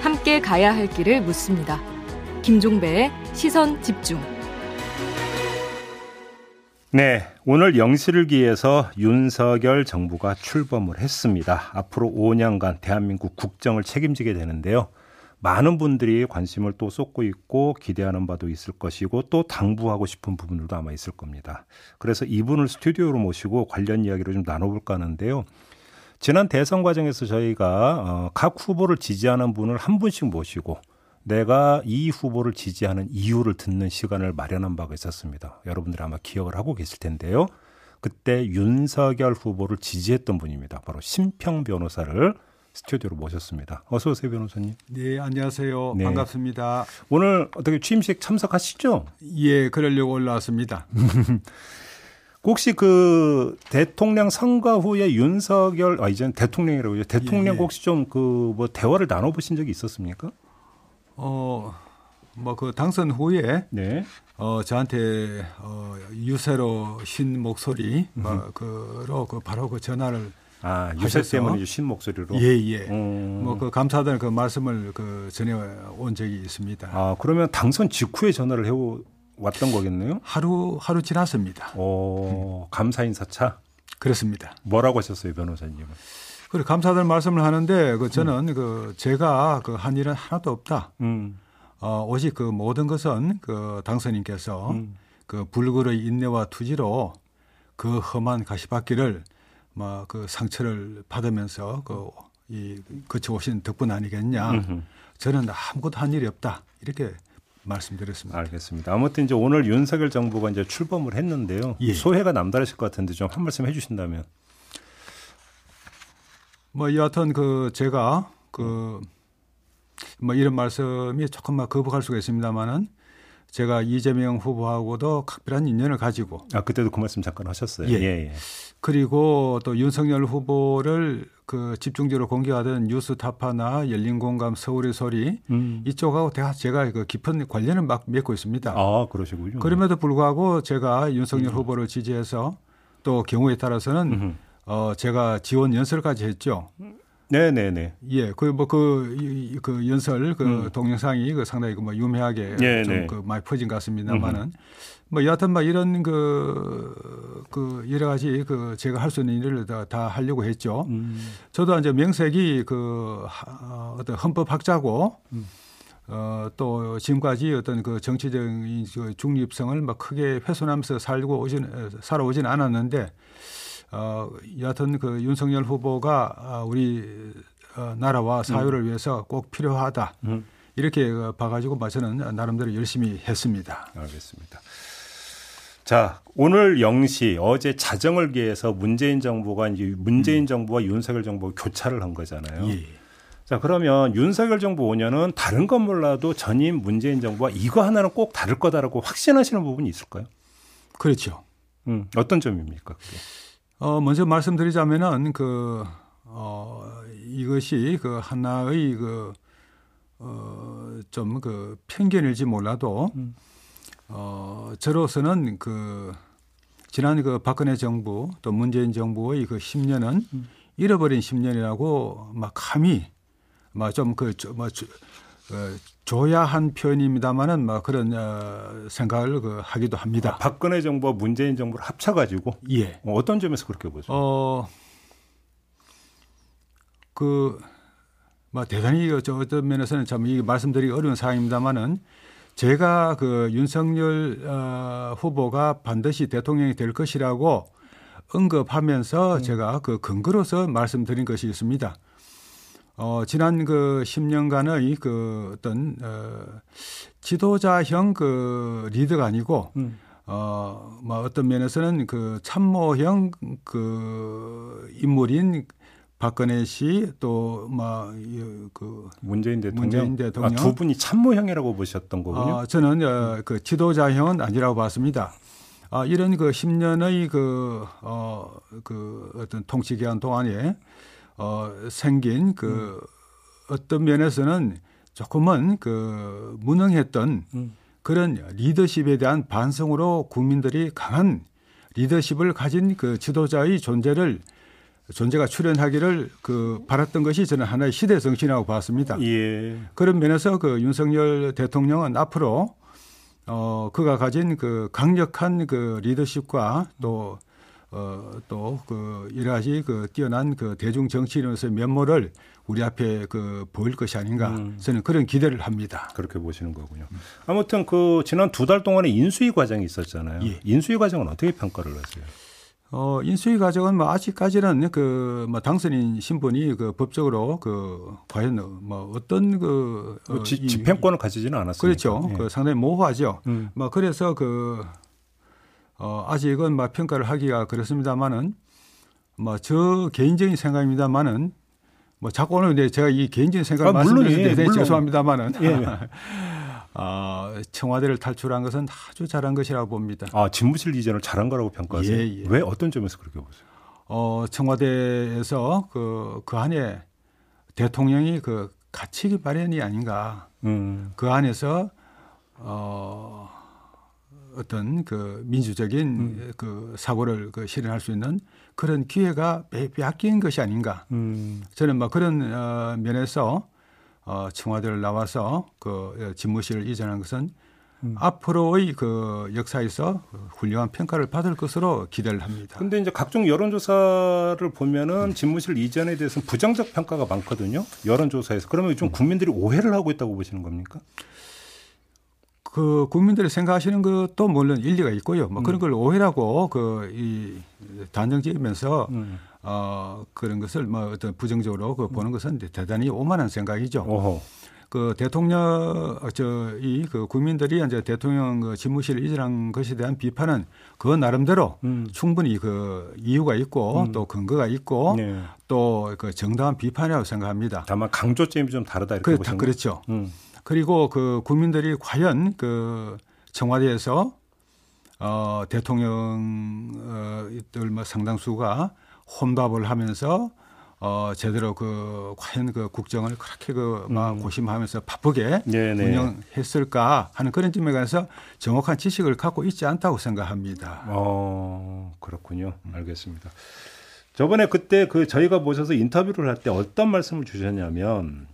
함께 가야 할 길을 묻습니다. 김종배의 시선 집중. 네, 오늘 영시를 기해서 윤석열 정부가 출범을 했습니다. 앞으로 5년간 대한민국 국정을 책임지게 되는데요. 많은 분들이 관심을 또 쏟고 있고 기대하는 바도 있을 것이고 또 당부하고 싶은 부분들도 아마 있을 겁니다. 그래서 이분을 스튜디오로 모시고 관련 이야기를 좀 나눠볼까 하는데요. 지난 대선 과정에서 저희가 각 후보를 지지하는 분을 한 분씩 모시고 내가 이 후보를 지지하는 이유를 듣는 시간을 마련한 바가 있었습니다. 여러분들이 아마 기억을 하고 계실 텐데요. 그때 윤석열 후보를 지지했던 분입니다. 바로 심평 변호사를 스튜디오로 모셨습니다. 어서 오세요, 변호사님. 네, 안녕하세요. 네. 반갑습니다. 오늘 어떻게 취임식 참석하시죠? 예, 그러려고 올라왔습니다. 혹시 그 대통령 선거 후에 윤석열, 이제는 대통령이라고 그러죠. 대통령 예. 혹시 좀 그 뭐 대화를 나눠보신 적이 있었습니까? 뭐 그 당선 후에 네. 저한테 유세로 신 목소리 그로 그 바로 그 전화를 유세 때문에 주신 목소리로 예예 뭐 그 감사하다는 그 말씀을 그 전해온 적이 있습니다. 그러면 당선 직후에 전화를 해왔던 거겠네요? 하루 지났습니다. 감사 인사차? 그렇습니다. 뭐라고 하셨어요, 변호사님은? 그래 감사하다는 말씀을 하는데 그 저는 그 제가 그 한 일은 하나도 없다. 오직 그 모든 것은 그 당선인께서 그 불굴의 인내와 투지로 그 험한 가시밭길을 막 그 상처를 받으면서 그 이 거쳐 오신 덕분 아니겠냐. 저는 아무것도 한 일이 없다. 이렇게 말씀드렸습니다. 알겠습니다. 아무튼 이제 오늘 윤석열 정부가 이제 출범을 했는데요. 예. 소회가 남다르실 것 같은데 좀 한 말씀 해주신다면. 뭐 여하튼 그 제가 그 뭐 이런 말씀이 조금만 거북할 수가 있습니다만은 제가 이재명 후보하고도 각별한 인연을 가지고 그때도 그 말씀 잠깐 하셨어요. 예. 예. 그리고 또 윤석열 후보를 그 집중적으로 공개하던 뉴스타파나 열린공감 서울의 소리 이쪽하고 제가 그 깊은 관련을 막 맺고 있습니다. 그러시군요. 그럼에도 불구하고 제가 윤석열 후보를 지지해서 또 경우에 따라서는 제가 지원 연설까지 했죠. 네네네. 예, 그 연설 그 동영상이 그 상당히 뭐 유명하게 좀 그 많이 퍼진 것 같습니다만은 뭐 여하튼 막 이런 그 여러 가지 그 제가 할 수 있는 일을 다 하려고 했죠. 저도 이제 명색이 그 어떤 헌법학자고 또 지금까지 어떤 그 정치적인 중립성을 막 크게 훼손하면서 살아오진 않았는데. 여하튼 그 윤석열 후보가 우리 나라와 사회를 위해서 꼭 필요하다. 이렇게 봐가지고 저는 나름대로 열심히 했습니다. 알겠습니다. 자, 오늘 0시 어제 자정을 기해서 문재인 정부와 윤석열 정부가 교차를 한 거잖아요. 예. 자, 그러면 윤석열 정부 5년은 다른 건 몰라도 전임 문재인 정부와 이거 하나는 꼭 다를 거다라고 확신하시는 부분이 있을까요? 그렇죠. 어떤 점입니까? 그게? 먼저 말씀드리자면은 이것이 그 하나의 좀 그 편견일지 몰라도 저로서는 그 지난 그 박근혜 정부 또 문재인 정부의 그 10년은 잃어버린 10년이라고 막 감히 막 좀 그 뭐 조야한 표현입니다만은 막 그런 생각을 하기도 합니다. 박근혜 정부와 문재인 정부를 합쳐가지고 예. 어떤 점에서 그렇게 보세요? 대단히 어떤 면에서는 참 이게 말씀드리기 어려운 사항입니다만은 제가 그 윤석열 후보가 반드시 대통령이 될 것이라고 언급하면서 제가 그 근거로서 말씀드린 것이 있습니다. 지난 그 10년간의 그 어떤 지도자형 그 리더가 아니고 어떤 면에서는 그 참모형 그 인물인 박근혜 씨 또 그 문재인 대통령 두 분이 참모형이라고 보셨던 거군요. 저는 그 지도자형은 아니라고 봤습니다. 이런 그 10년의 그 어떤 통치 기간 동안에 생긴 그 어떤 면에서는 조금은 그 무능했던 그런 리더십에 대한 반성으로 국민들이 강한 리더십을 가진 그 지도자의 존재를 존재가 출연하기를 바랐던 것이 저는 하나의 시대 정신이라고 봤습니다. 예. 그런 면에서 윤석열 대통령은 앞으로 그가 가진 강력한 리더십과 또 여러 가지 뛰어난 대중 정치인으로서의 면모를 우리 앞에 보일 것이 아닌가 저는 그런 기대를 합니다. 그렇게 보시는 거군요. 아무튼 지난 두 달 동안에 인수위 과정이 있었잖아요. 예. 인수위 과정은 어떻게 평가를 하세요? 인수위 과정은 아직까지는 당선인 신분이 법적으로 과연 어떤 집행권을 가지지는 않았습니다. 그렇죠. 예. 상당히 모호하죠. 그래서 아직은 평가를 하기가 그렇습니다만은 저 개인적인 생각입니다만은 자꾸 오늘 제가 이 개인적인 생각을 말씀드리는데 죄송합니다만은. 예. 청와대를 탈출한 것은 아주 잘한 것이라고 봅니다. 집무실 이전을 잘한 거라고 평가하세요? 예, 예. 왜 어떤 점에서 그렇게 보세요? 청와대에서 그 안에 대통령이 갇히기 마련이 아닌가. 그 안에서 어떤 민주적인 사고를 실현할 수 있는 그런 기회가 빼앗긴 것이 아닌가. 저는 그런 면에서 청와대를 나와서 집무실을 이전한 것은 앞으로의 역사에서 훌륭한 평가를 받을 것으로 기대를 합니다. 그런데 이제 각종 여론조사를 보면은 집무실 이전에 대해서는 부정적 평가가 많거든요. 여론조사에서 그러면 좀 국민들이 오해를 하고 있다고 보시는 겁니까? 국민들이 생각하시는 것도 물론 일리가 있고요. 그런 걸 오해라고 단정 지으면서 그런 것을 어떤 부정적으로 보는 것은 대단히 오만한 생각이죠. 어허. 국민들이 이제 대통령 집무실을 이전한 것에 대한 비판은 나름대로 충분히 이유가 있고 또 근거가 있고 네. 또 정당한 비판이라고 생각합니다. 다만 강조점이 좀 다르다 이렇게 보시는 거죠. 그렇죠. 그리고 국민들이 과연 청와대에서 대통령들 상당수가 혼밥을 하면서 제대로 과연 국정을 그렇게 고심하면서 바쁘게 네네. 운영했을까 하는 그런 점에 관해서 정확한 지식을 갖고 있지 않다고 생각합니다. 그렇군요. 알겠습니다. 저번에 그때 저희가 모셔서 인터뷰를 할 때 어떤 말씀을 주셨냐면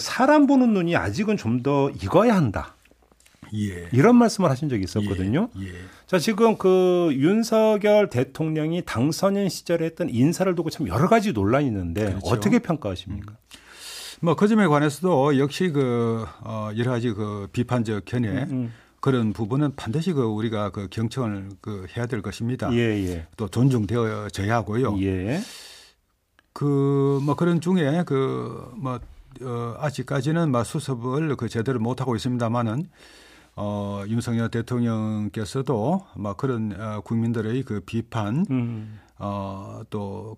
사람 보는 눈이 아직은 좀 더 익어야 한다. 예. 이런 말씀을 하신 적이 있었거든요. 예. 예. 자, 지금 윤석열 대통령이 당선인 시절에 했던 인사를 두고 참 여러 가지 논란이 있는데 그렇죠. 어떻게 평가하십니까? 그 점에 관해서도 역시 여러 가지 비판적 견해 그런 부분은 반드시 우리가 경청을 해야 될 것입니다. 예, 예. 또 존중되어져야 하고요. 예. 그런 중에 아직까지는 수습을 제대로 못하고 있습니다만은 윤석열 대통령께서도 그런 국민들의 비판 또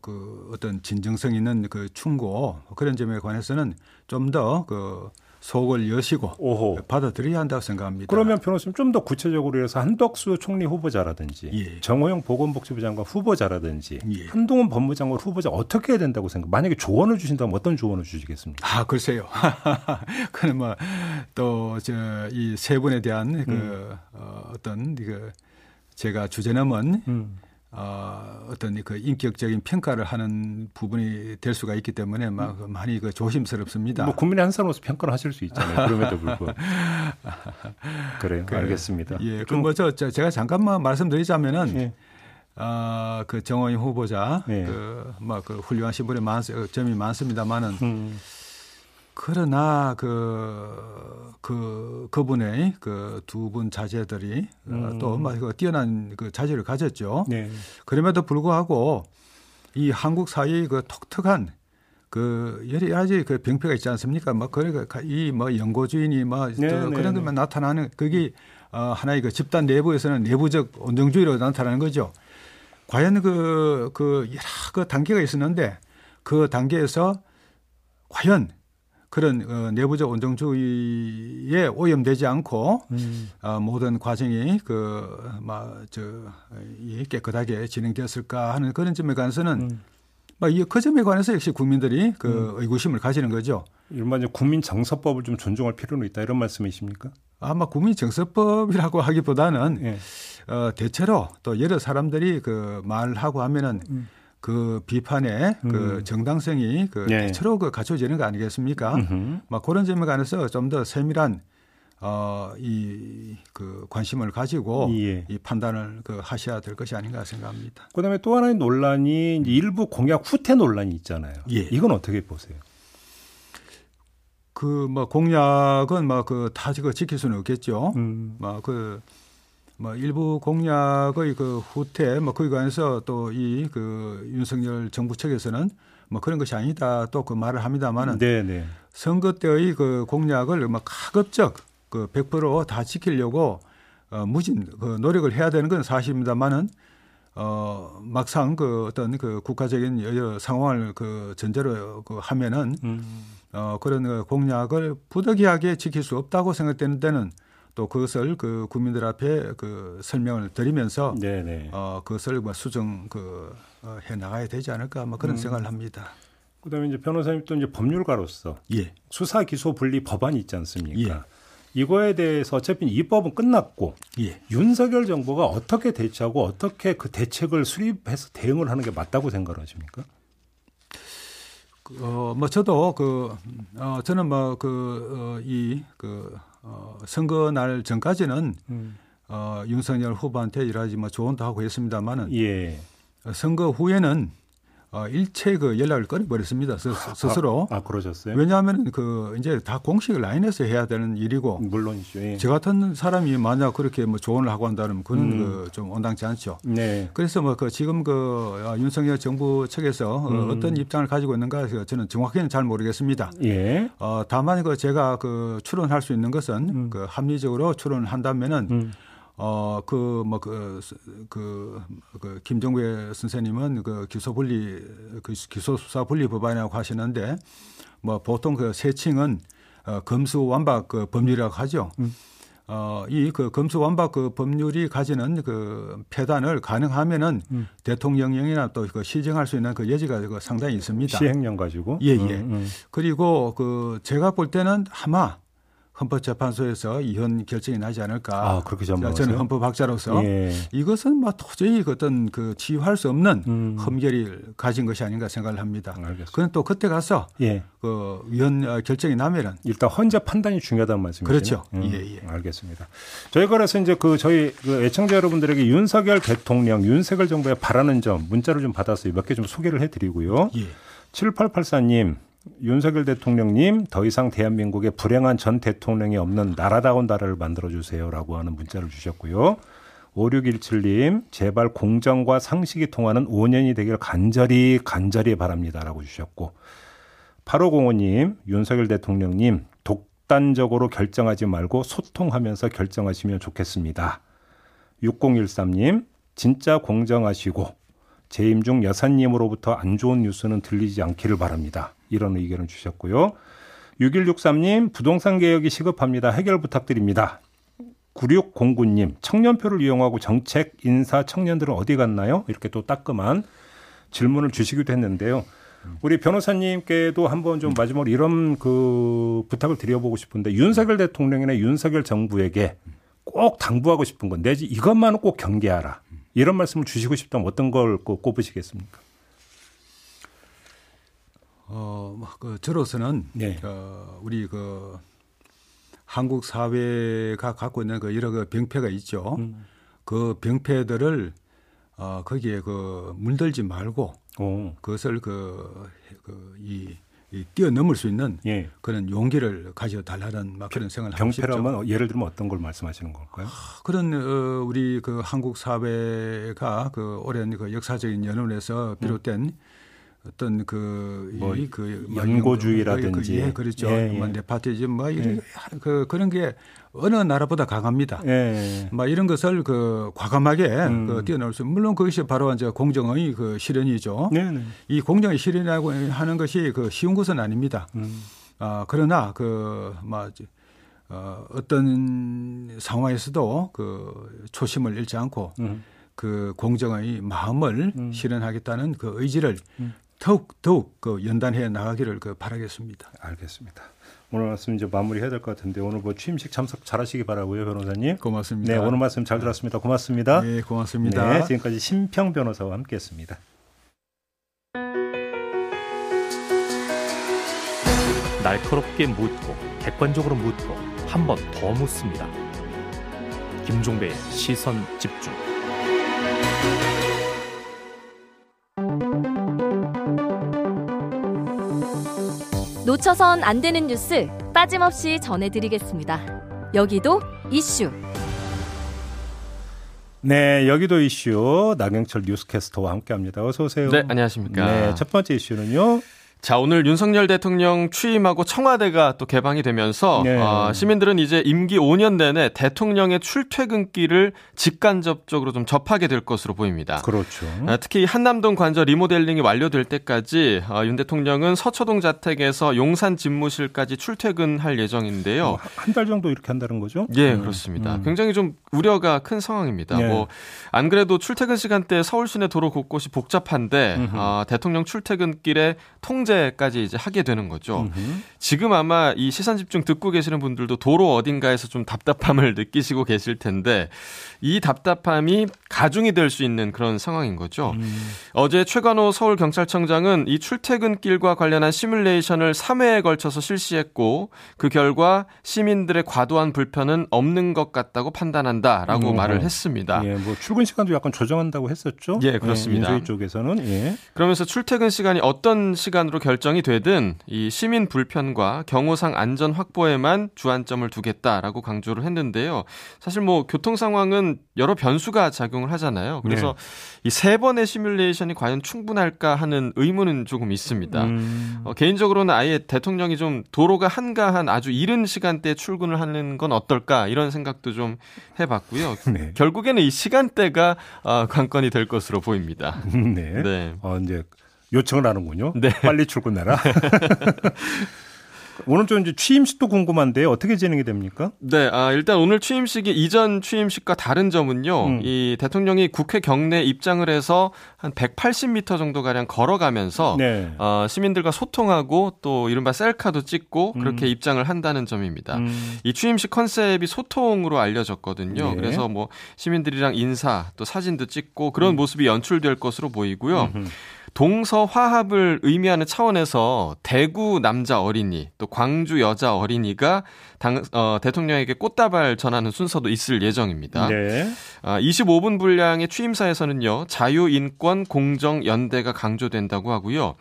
어떤 진정성 있는 충고 그런 점에 관해서는 좀 더 속을 여시고 오호. 받아들여야 한다고 생각합니다. 그러면 변호사님 좀 더 구체적으로 해서 한덕수 총리 후보자라든지 예. 정호영 보건복지부 장관 후보자라든지 예. 한동훈 법무장관 후보자 어떻게 해야 된다고 생각합니다. 만약에 조언을 주신다면 어떤 조언을 주시겠습니까? 글쎄요. 그건 또 이 세 분에 대한 제가 주제넘은 어떤 인격적인 평가를 하는 부분이 될 수가 있기 때문에 많이 조심스럽습니다. 국민의 한 사람으로서 평가를 하실 수 있잖아요. 그럼에도 불구하고. 그래요. 알겠습니다. 예. 그럼 제가 잠깐만 말씀드리자면은 예. 정원희 후보자 예. 훌륭한 신분의 점이 많습니다만은 그러나 그분의 두 분 자제들이 또 뛰어난 자제를 가졌죠. 네. 그럼에도 불구하고 이 한국 사회의 독특한 여러 가지 병폐가 있지 않습니까? 그러니까 이 연고주의니 네, 그런 것만 나타나는 그게 하나의 집단 내부에서는 내부적 온정주의로 나타나는 거죠. 과연 여러 단계가 있었는데 그 단계에서 과연 그런 내부적 온정주의에 오염되지 않고 모든 과정이 깨끗하게 진행됐을까 하는 그런 점에 관해서는 그 점에 관해서 역시 국민들이 의구심을 가지는 거죠. 일반적으로 국민 정서법을 좀 존중할 필요는 있다 이런 말씀이십니까? 아마 국민 정서법이라고 하기보다는 예. 대체로 또 여러 사람들이 말하고 하면은 그 비판의 그 정당성이 그 대체로 그 갖춰지는 거 아니겠습니까? 막 그런 점에 관해서 좀 더 세밀한 이 그 관심을 가지고 이 판단을 그 하셔야 될 것이 아닌가 생각합니다. 그다음에 또 하나의 논란이 이제 일부 공약 후퇴 논란이 있잖아요. 이건 어떻게 보세요? 그 뭐 공약은 막 그 다 그 지킬 수는 없겠죠. 막 그 뭐 일부 공약의 그 후퇴 뭐 그에 관해서 또 이 그 윤석열 정부 측에서는 뭐 그런 것이 아니다 또 그 말을 합니다만은 선거 때의 그 공약을 막 가급적 그 100% 다 지키려고 무진 그 노력을 해야 되는 건 사실입니다만은 막상 그 어떤 그 국가적인 여러 상황을 그 전제로 그 하면은 그런 그 공약을 부득이하게 지킬 수 없다고 생각되는 때는 또 그것을 그 국민들 앞에 그 설명을 드리면서 그것을 뭐 수정 그 해 나가야 되지 않을까 뭐 그런 생각을 합니다. 그다음에 이제 변호사님 또 이제 법률가로서 수사 기소 분리 법안이 있지 않습니까? 이거에 대해서 어차피 입법은 끝났고 윤석열 정부가 어떻게 대처하고 어떻게 그 대책을 수립해서 대응을 하는 게 맞다고 생각하십니까? 뭐 저도 그 저는 뭐 그 이 그 선거 날 전까지는 윤석열 후보한테 일하지 뭐 조언도 하고 했습니다만은 선거 후에는 일체 그 연락을 끊어버렸습니다. 스스로. 그러셨어요? 왜냐하면 그 이제 다 공식 라인에서 해야 되는 일이고. 물론이죠. 저 같은 사람이 만약 그렇게 뭐 조언을 하고 한다면 그건 그 좀 온당치 않죠. 그래서 뭐 그 지금 그 윤석열 정부 측에서 어떤 입장을 가지고 있는가 저는 정확히는 잘 모르겠습니다. 다만 그 제가 그 추론할 수 있는 것은 그 합리적으로 추론한다면은 김종배 선생님은 그 기소수사 분리 법안이라고 하시는데 뭐 보통 그 세칭은 검수완박 그 법률이라고 하죠. 이 그 검수완박 그 법률이 가지는 그 폐단을 가능하면은 대통령령이나 또 그 시정할 수 있는 그 여지가 그 상당히 있습니다. 시행령 가지고. 그리고 그 제가 볼 때는 아마 헌법재판소에서 이혼 결정이 나지 않을까. 그렇게 전망하세요? 저는 헌법학자로서 이것은 막 도저히 어떤 그 치유할 수 없는 흠결이 가진 것이 아닌가 생각을 합니다. 그건 또 그때 가서 그 이혼 결정이 나면은 일단 헌재 판단이 중요하다는 말씀이시죠? 그렇죠. 알겠습니다. 저희 그래서 이제 그 저희 그 애청자 여러분들에게 윤석열 대통령, 윤석열 정부에 바라는 점 문자를 좀 받았어요. 몇 개 좀 소개를 해드리고요. 7884님. 윤석열 대통령님 더 이상 대한민국에 불행한 전 대통령이 없는 나라다운 나라를 만들어주세요라고 하는 문자를 주셨고요. 5617님 제발 공정과 상식이 통하는 5년이 되길 간절히 바랍니다라고 주셨고 8505님 윤석열 대통령님 독단적으로 결정하지 말고 소통하면서 결정하시면 좋겠습니다. 6013님 진짜 공정하시고 재임 중 여사님으로부터 안 좋은 뉴스는 들리지 않기를 바랍니다. 이런 의견을 주셨고요. 6163님 부동산 개혁이 시급합니다. 해결 부탁드립니다. 9609님 청년표를 이용하고 정책, 인사, 청년들은 어디 갔나요? 이렇게 또 따끔한 질문을 주시기도 했는데요. 우리 변호사님께도 한번 좀 마지막으로 이런 그 부탁을 드려보고 싶은데 윤석열 대통령이나 윤석열 정부에게 꼭 당부하고 싶은 건 내지 이것만은 꼭 경계하라. 이런 말씀을 주시고 싶다면 어떤 걸 꼽으시겠습니까? 그 저로서는 우리 그 한국 사회가 갖고 있는 그 여러 그 병폐가 있죠. 그 병폐들을 거기에 그 물들지 말고 그것을 이 뛰어넘을 수 있는 그런 용기를 가져달라는 막 그런 생각을 하고 싶죠. 병폐라면 예를 들면 어떤 걸 말씀하시는 걸까요? 그런 우리 그 한국 사회가 그 오랜 그 역사적인 연원에서 비롯된 어떤 그 연고주의라든지 그렇죠. 네파티즘 뭐 이런 그런 게 어느 나라보다 강합니다. 막 이런 것을 그 과감하게 그 뛰어넘을 수 물론 그것이 바로 이제 공정의 그 실현이죠. 이 공정의 실현이라고 하는 것이 그 쉬운 것은 아닙니다. 그러나 그 막 어떤 상황에서도 그 초심을 잃지 않고 그 공정의 마음을 실현하겠다는 그 의지를 더욱 그 연단해 나가기를 그 바라겠습니다. 알겠습니다. 오늘 말씀 이제 마무리해야 될 것 같은데 오늘 뭐 취임식 참석 잘하시기 바라고요, 변호사님. 고맙습니다. 오늘 말씀 잘 들었습니다. 고맙습니다. 고맙습니다. 지금까지 신평 변호사와 함께했습니다. 날카롭게 묻고 객관적으로 묻고 한 번 더 묻습니다. 김종배의 시선 집중. 놓쳐선 안 되는 뉴스 빠짐없이 전해드리겠습니다. 여기도 이슈. 네, 여기도 이슈. 나경철 뉴스캐스터와 함께합니다. 어서 오세요. 네, 안녕하십니까. 네, 첫 번째 이슈는요. 자, 오늘 윤석열 대통령 취임하고 청와대가 또 개방이 되면서 네. 시민들은 이제 임기 5년 내내 대통령의 출퇴근길을 직간접적으로 좀 접하게 될 것으로 보입니다. 그렇죠. 특히 한남동 관저 리모델링이 완료될 때까지 윤 대통령은 서초동 자택에서 용산 집무실까지 출퇴근할 예정인데요. 한 달 정도 이렇게 한다는 거죠? 예, 그렇습니다. 굉장히 좀 우려가 큰 상황입니다. 네. 뭐 안 그래도 출퇴근 시간대에 서울 시내 도로 곳곳이 복잡한데 대통령 출퇴근길에 통제 까지 이제 하게 되는 거죠. 지금 아마 이 시선 집중 듣고 계시는 분들도 도로 어딘가에서 좀 답답함을 느끼시고 계실 텐데 이 답답함이 가중이 될 수 있는 그런 상황인 거죠. 어제 최관호 서울경찰청장은 이 출퇴근길과 관련한 시뮬레이션을 3회에 걸쳐서 실시했고 그 결과 시민들의 과도한 불편은 없는 것 같다고 판단한다라고 말을 했습니다. 예, 뭐 출근 시간도 약간 조정한다고 했었죠. 예, 그렇습니다. 민주주의 쪽에서는 예. 그러면서 출퇴근 시간이 어떤 시간으로 결정이 되든 이 시민 불편과 경호상 안전 확보에만 주안점을 두겠다라고 강조를 했는데요. 사실 뭐 교통 상황은 여러 변수가 작용을 하잖아요. 그래서 네. 이 세 번의 시뮬레이션이 과연 충분할까 하는 의문은 조금 있습니다. 개인적으로는 아예 대통령이 좀 도로가 한가한 아주 이른 시간대에 출근을 하는 건 어떨까 이런 생각도 좀 해봤고요. 네. 결국에는 이 시간대가 관건이 될 것으로 보입니다. 네. 네. 이제 요청을 하는군요. 네. 빨리 출근해라. 오늘 좀 이제 취임식도 궁금한데 어떻게 진행이 됩니까? 네, 일단 오늘 취임식이 이전 취임식과 다른 점은요. 이 대통령이 국회 경내에 입장을 해서 한 180m 정도 가량 걸어가면서 네. 시민들과 소통하고 또 이른바 셀카도 찍고 그렇게 입장을 한다는 점입니다. 이 취임식 컨셉이 소통으로 알려졌거든요. 네. 그래서 뭐 시민들이랑 인사 또 사진도 찍고 그런 모습이 연출될 것으로 보이고요. 동서화합을 의미하는 차원에서 대구 남자 어린이 또 광주 여자 어린이가 대통령에게 꽃다발 전하는 순서도 있을 예정입니다. 네. 25분 분량의 취임사에서는요. 자유, 인권, 공정, 연대가 강조된다고 하고요.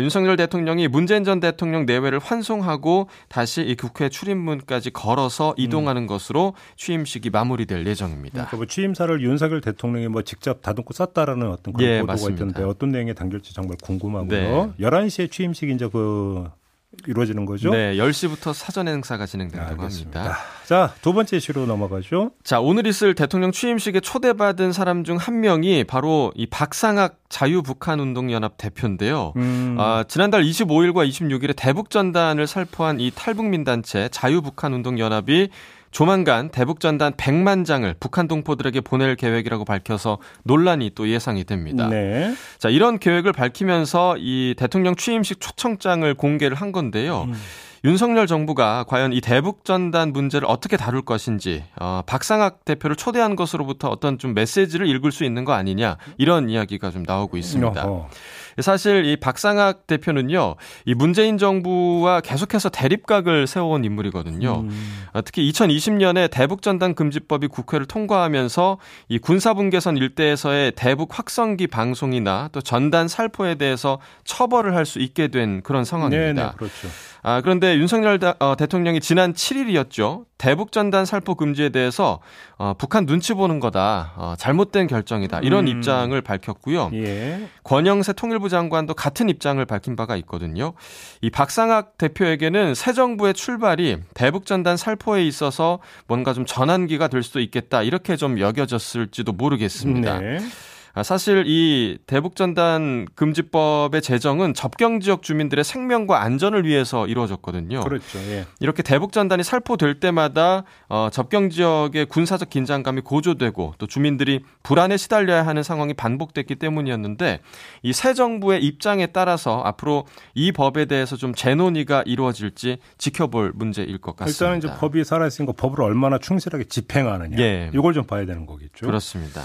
윤석열 대통령이 문재인 전 대통령 내외를 환송하고 다시 이 국회 출입문까지 걸어서 이동하는 것으로 취임식이 마무리될 예정입니다. 그러니까 뭐 취임사를 윤석열 대통령이 뭐 직접 다듬고 쌌다라는 어떤 그런 보도가 맞습니다. 있던데 어떤 내용에 담길지 정말 궁금하고요. 네. 11시에 취임식이 이제 이루어지는 거죠? 네, 10시부터 사전 행사가 진행된다고 합니다. 자, 두 번째 이슈로 넘어가죠. 자, 오늘 있을 대통령 취임식에 초대받은 사람 중 한 명이 바로 이 박상학 자유북한운동연합 대표인데요. 지난달 25일과 26일에 대북전단을 살포한 이 탈북민단체 자유북한운동연합이 조만간 대북전단 100만 장을 북한 동포들에게 보낼 계획이라고 밝혀서 논란이 또 예상이 됩니다. 네. 자, 이런 계획을 밝히면서 이 대통령 취임식 초청장을 공개를 한 건데요. 윤석열 정부가 과연 이 대북전단 문제를 어떻게 다룰 것인지 박상학 대표를 초대한 것으로부터 어떤 좀 메시지를 읽을 수 있는 거 아니냐 이런 이야기가 좀 나오고 있습니다. 사실 이 박상학 대표는요. 이 문재인 정부와 계속해서 대립각을 세워온 인물이거든요. 특히 2020년에 대북전단 금지법이 국회를 통과하면서 이 군사분계선 일대에서의 대북 확성기 방송이나 또 전단 살포에 대해서 처벌을 할 수 있게 된 그런 상황입니다. 네네, 그렇죠. 그런데 윤석열 대통령이 지난 7일이었죠. 대북전단 살포 금지에 대해서 북한 눈치 보는 거다. 잘못된 결정이다. 이런 입장을 밝혔고요. 예. 권영세 통일부 장관도 같은 입장을 밝힌 바가 있거든요. 이 박상학 대표에게는 새 정부의 출발이 대북전단 살포에 있어서 뭔가 좀 전환기가 될 수도 있겠다. 이렇게 좀 여겨졌을지도 모르겠습니다. 네. 사실 이 대북전단 금지법의 제정은 접경지역 주민들의 생명과 안전을 위해서 이루어졌거든요. 그렇죠. 예. 이렇게 대북전단이 살포될 때마다 접경지역의 군사적 긴장감이 고조되고 또 주민들이 불안에 시달려야 하는 상황이 반복됐기 때문이었는데 이 새 정부의 입장에 따라서 앞으로 이 법에 대해서 좀 재논의가 이루어질지 지켜볼 문제일 것 같습니다. 일단은 이제 법이 살아있으니까 법을 얼마나 충실하게 집행하느냐. 예. 이걸 좀 봐야 되는 거겠죠. 그렇습니다.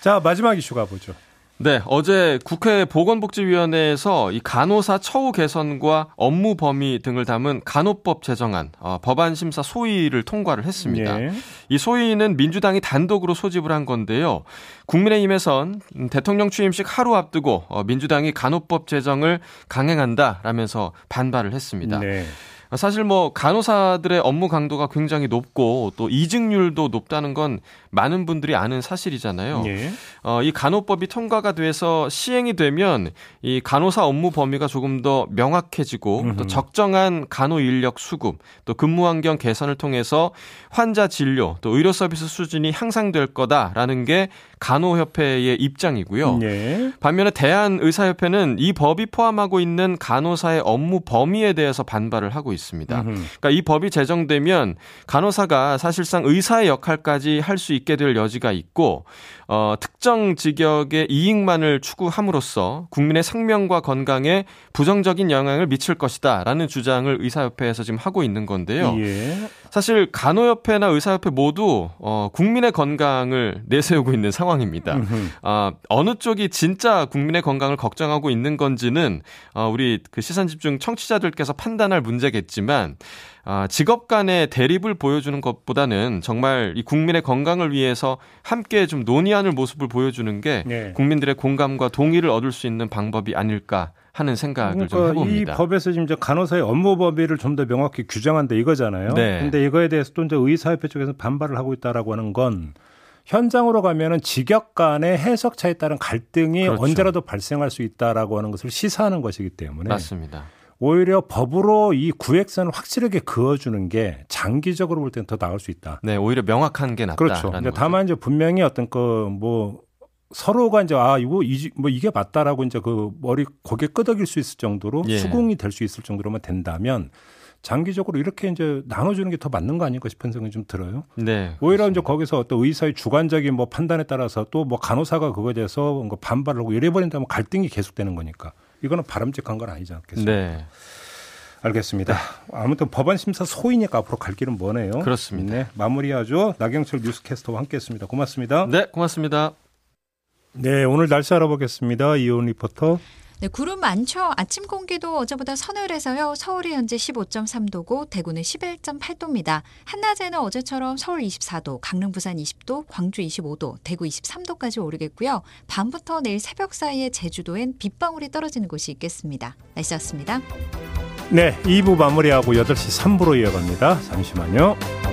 자, 마지막 이슈 가보죠. 네, 어제 국회 보건복지위원회에서 이 간호사 처우 개선과 업무 범위 등을 담은 간호법 제정안 법안 심사 소위를 통과를 했습니다. 네. 이 소위는 민주당이 단독으로 소집을 한 건데요. 국민의힘에선 대통령 취임식 하루 앞두고 민주당이 간호법 제정을 강행한다라면서 반발을 했습니다. 네. 사실 뭐 간호사들의 업무 강도가 굉장히 높고 또 이직률도 높다는 건 많은 분들이 아는 사실이잖아요. 예. 이 간호법이 통과가 돼서 시행이 되면 이 간호사 업무 범위가 조금 더 명확해지고 또 적정한 간호 인력 수급, 또 근무 환경 개선을 통해서 환자 진료, 또 의료 서비스 수준이 향상될 거다라는 게 간호협회의 입장이고요. 예. 반면에 대한의사협회는 이 법이 포함하고 있는 간호사의 업무 범위에 대해서 반발을 하고 있습니다. 그러니까 이 법이 제정되면 간호사가 사실상 의사의 역할까지 할 수 있게 될 여지가 있고 특정 직역의 이익만을 추구함으로써 국민의 생명과 건강에 부정적인 영향을 미칠 것이다라는 주장을 의사협회에서 지금 하고 있는 건데요. 예. 사실 간호협회나 의사협회 모두 국민의 건강을 내세우고 있는 상황입니다. 어느 쪽이 진짜 국민의 건강을 걱정하고 있는 건지는 우리 그 시선집중 청취자들께서 판단할 문제겠지만 직업 간의 대립을 보여주는 것보다는 정말 이 국민의 건강을 위해서 함께 좀 논의하는 모습을 보여주는 게 네. 국민들의 공감과 동의를 얻을 수 있는 방법이 아닐까 하는 생각을 그러니까 좀 해봅니다. 이 법에서 지금 이제 간호사의 업무 범위를 좀 더 명확히 규정한다 이거잖아요. 그런데 네. 이거에 대해서 또 이제 의사협회 쪽에서 반발을 하고 있다라고 하는 건 현장으로 가면은 직역 간의 해석 차에 따른 갈등이 그렇죠. 언제라도 발생할 수 있다라고 하는 것을 시사하는 것이기 때문에 맞습니다. 오히려 법으로 이 구획선을 확실하게 그어주는 게 장기적으로 볼 때는 더 나을 수 있다. 네, 오히려 명확한 게 낫다. 그렇죠. 근데 다만 이제 분명히 어떤 그 뭐 서로가 이제 이게 맞다라고 이제 그 머리 고개 끄덕일 수 있을 정도로 예. 수긍이 될 수 있을 정도로만 된다면 장기적으로 이렇게 이제 나눠주는 게 더 맞는 거 아닌가 싶은 생각이 좀 들어요. 네. 오히려 그렇습니다. 이제 거기서 또 의사의 주관적인 뭐 판단에 따라서 또 뭐 간호사가 그거에 대해서 뭔가 반발을 하고 이래버린다면 갈등이 계속되는 거니까. 이거는 바람직한 건 아니지 않겠습니까? 네. 알겠습니다. 아무튼 법안 심사 소위니까 앞으로 갈 길은 머네요. 그렇습니다. 네, 마무리하죠. 나경철 뉴스캐스터와 함께했습니다. 고맙습니다. 네, 고맙습니다. 네, 오늘 날씨 알아보겠습니다. 이온 리포터. 네, 구름 많죠. 아침 공기도 어제보다 서늘해서요. 서울이 현재 15.3도고 대구는 11.8도입니다. 한낮에는 어제처럼 서울 24도, 강릉 부산 20도, 광주 25도, 대구 23도까지 오르겠고요. 밤부터 내일 새벽 사이에 제주도엔 빗방울이 떨어지는 곳이 있겠습니다. 날씨였습니다. 네, 2부 마무리하고 8시 3부로 이어갑니다. 잠시만요.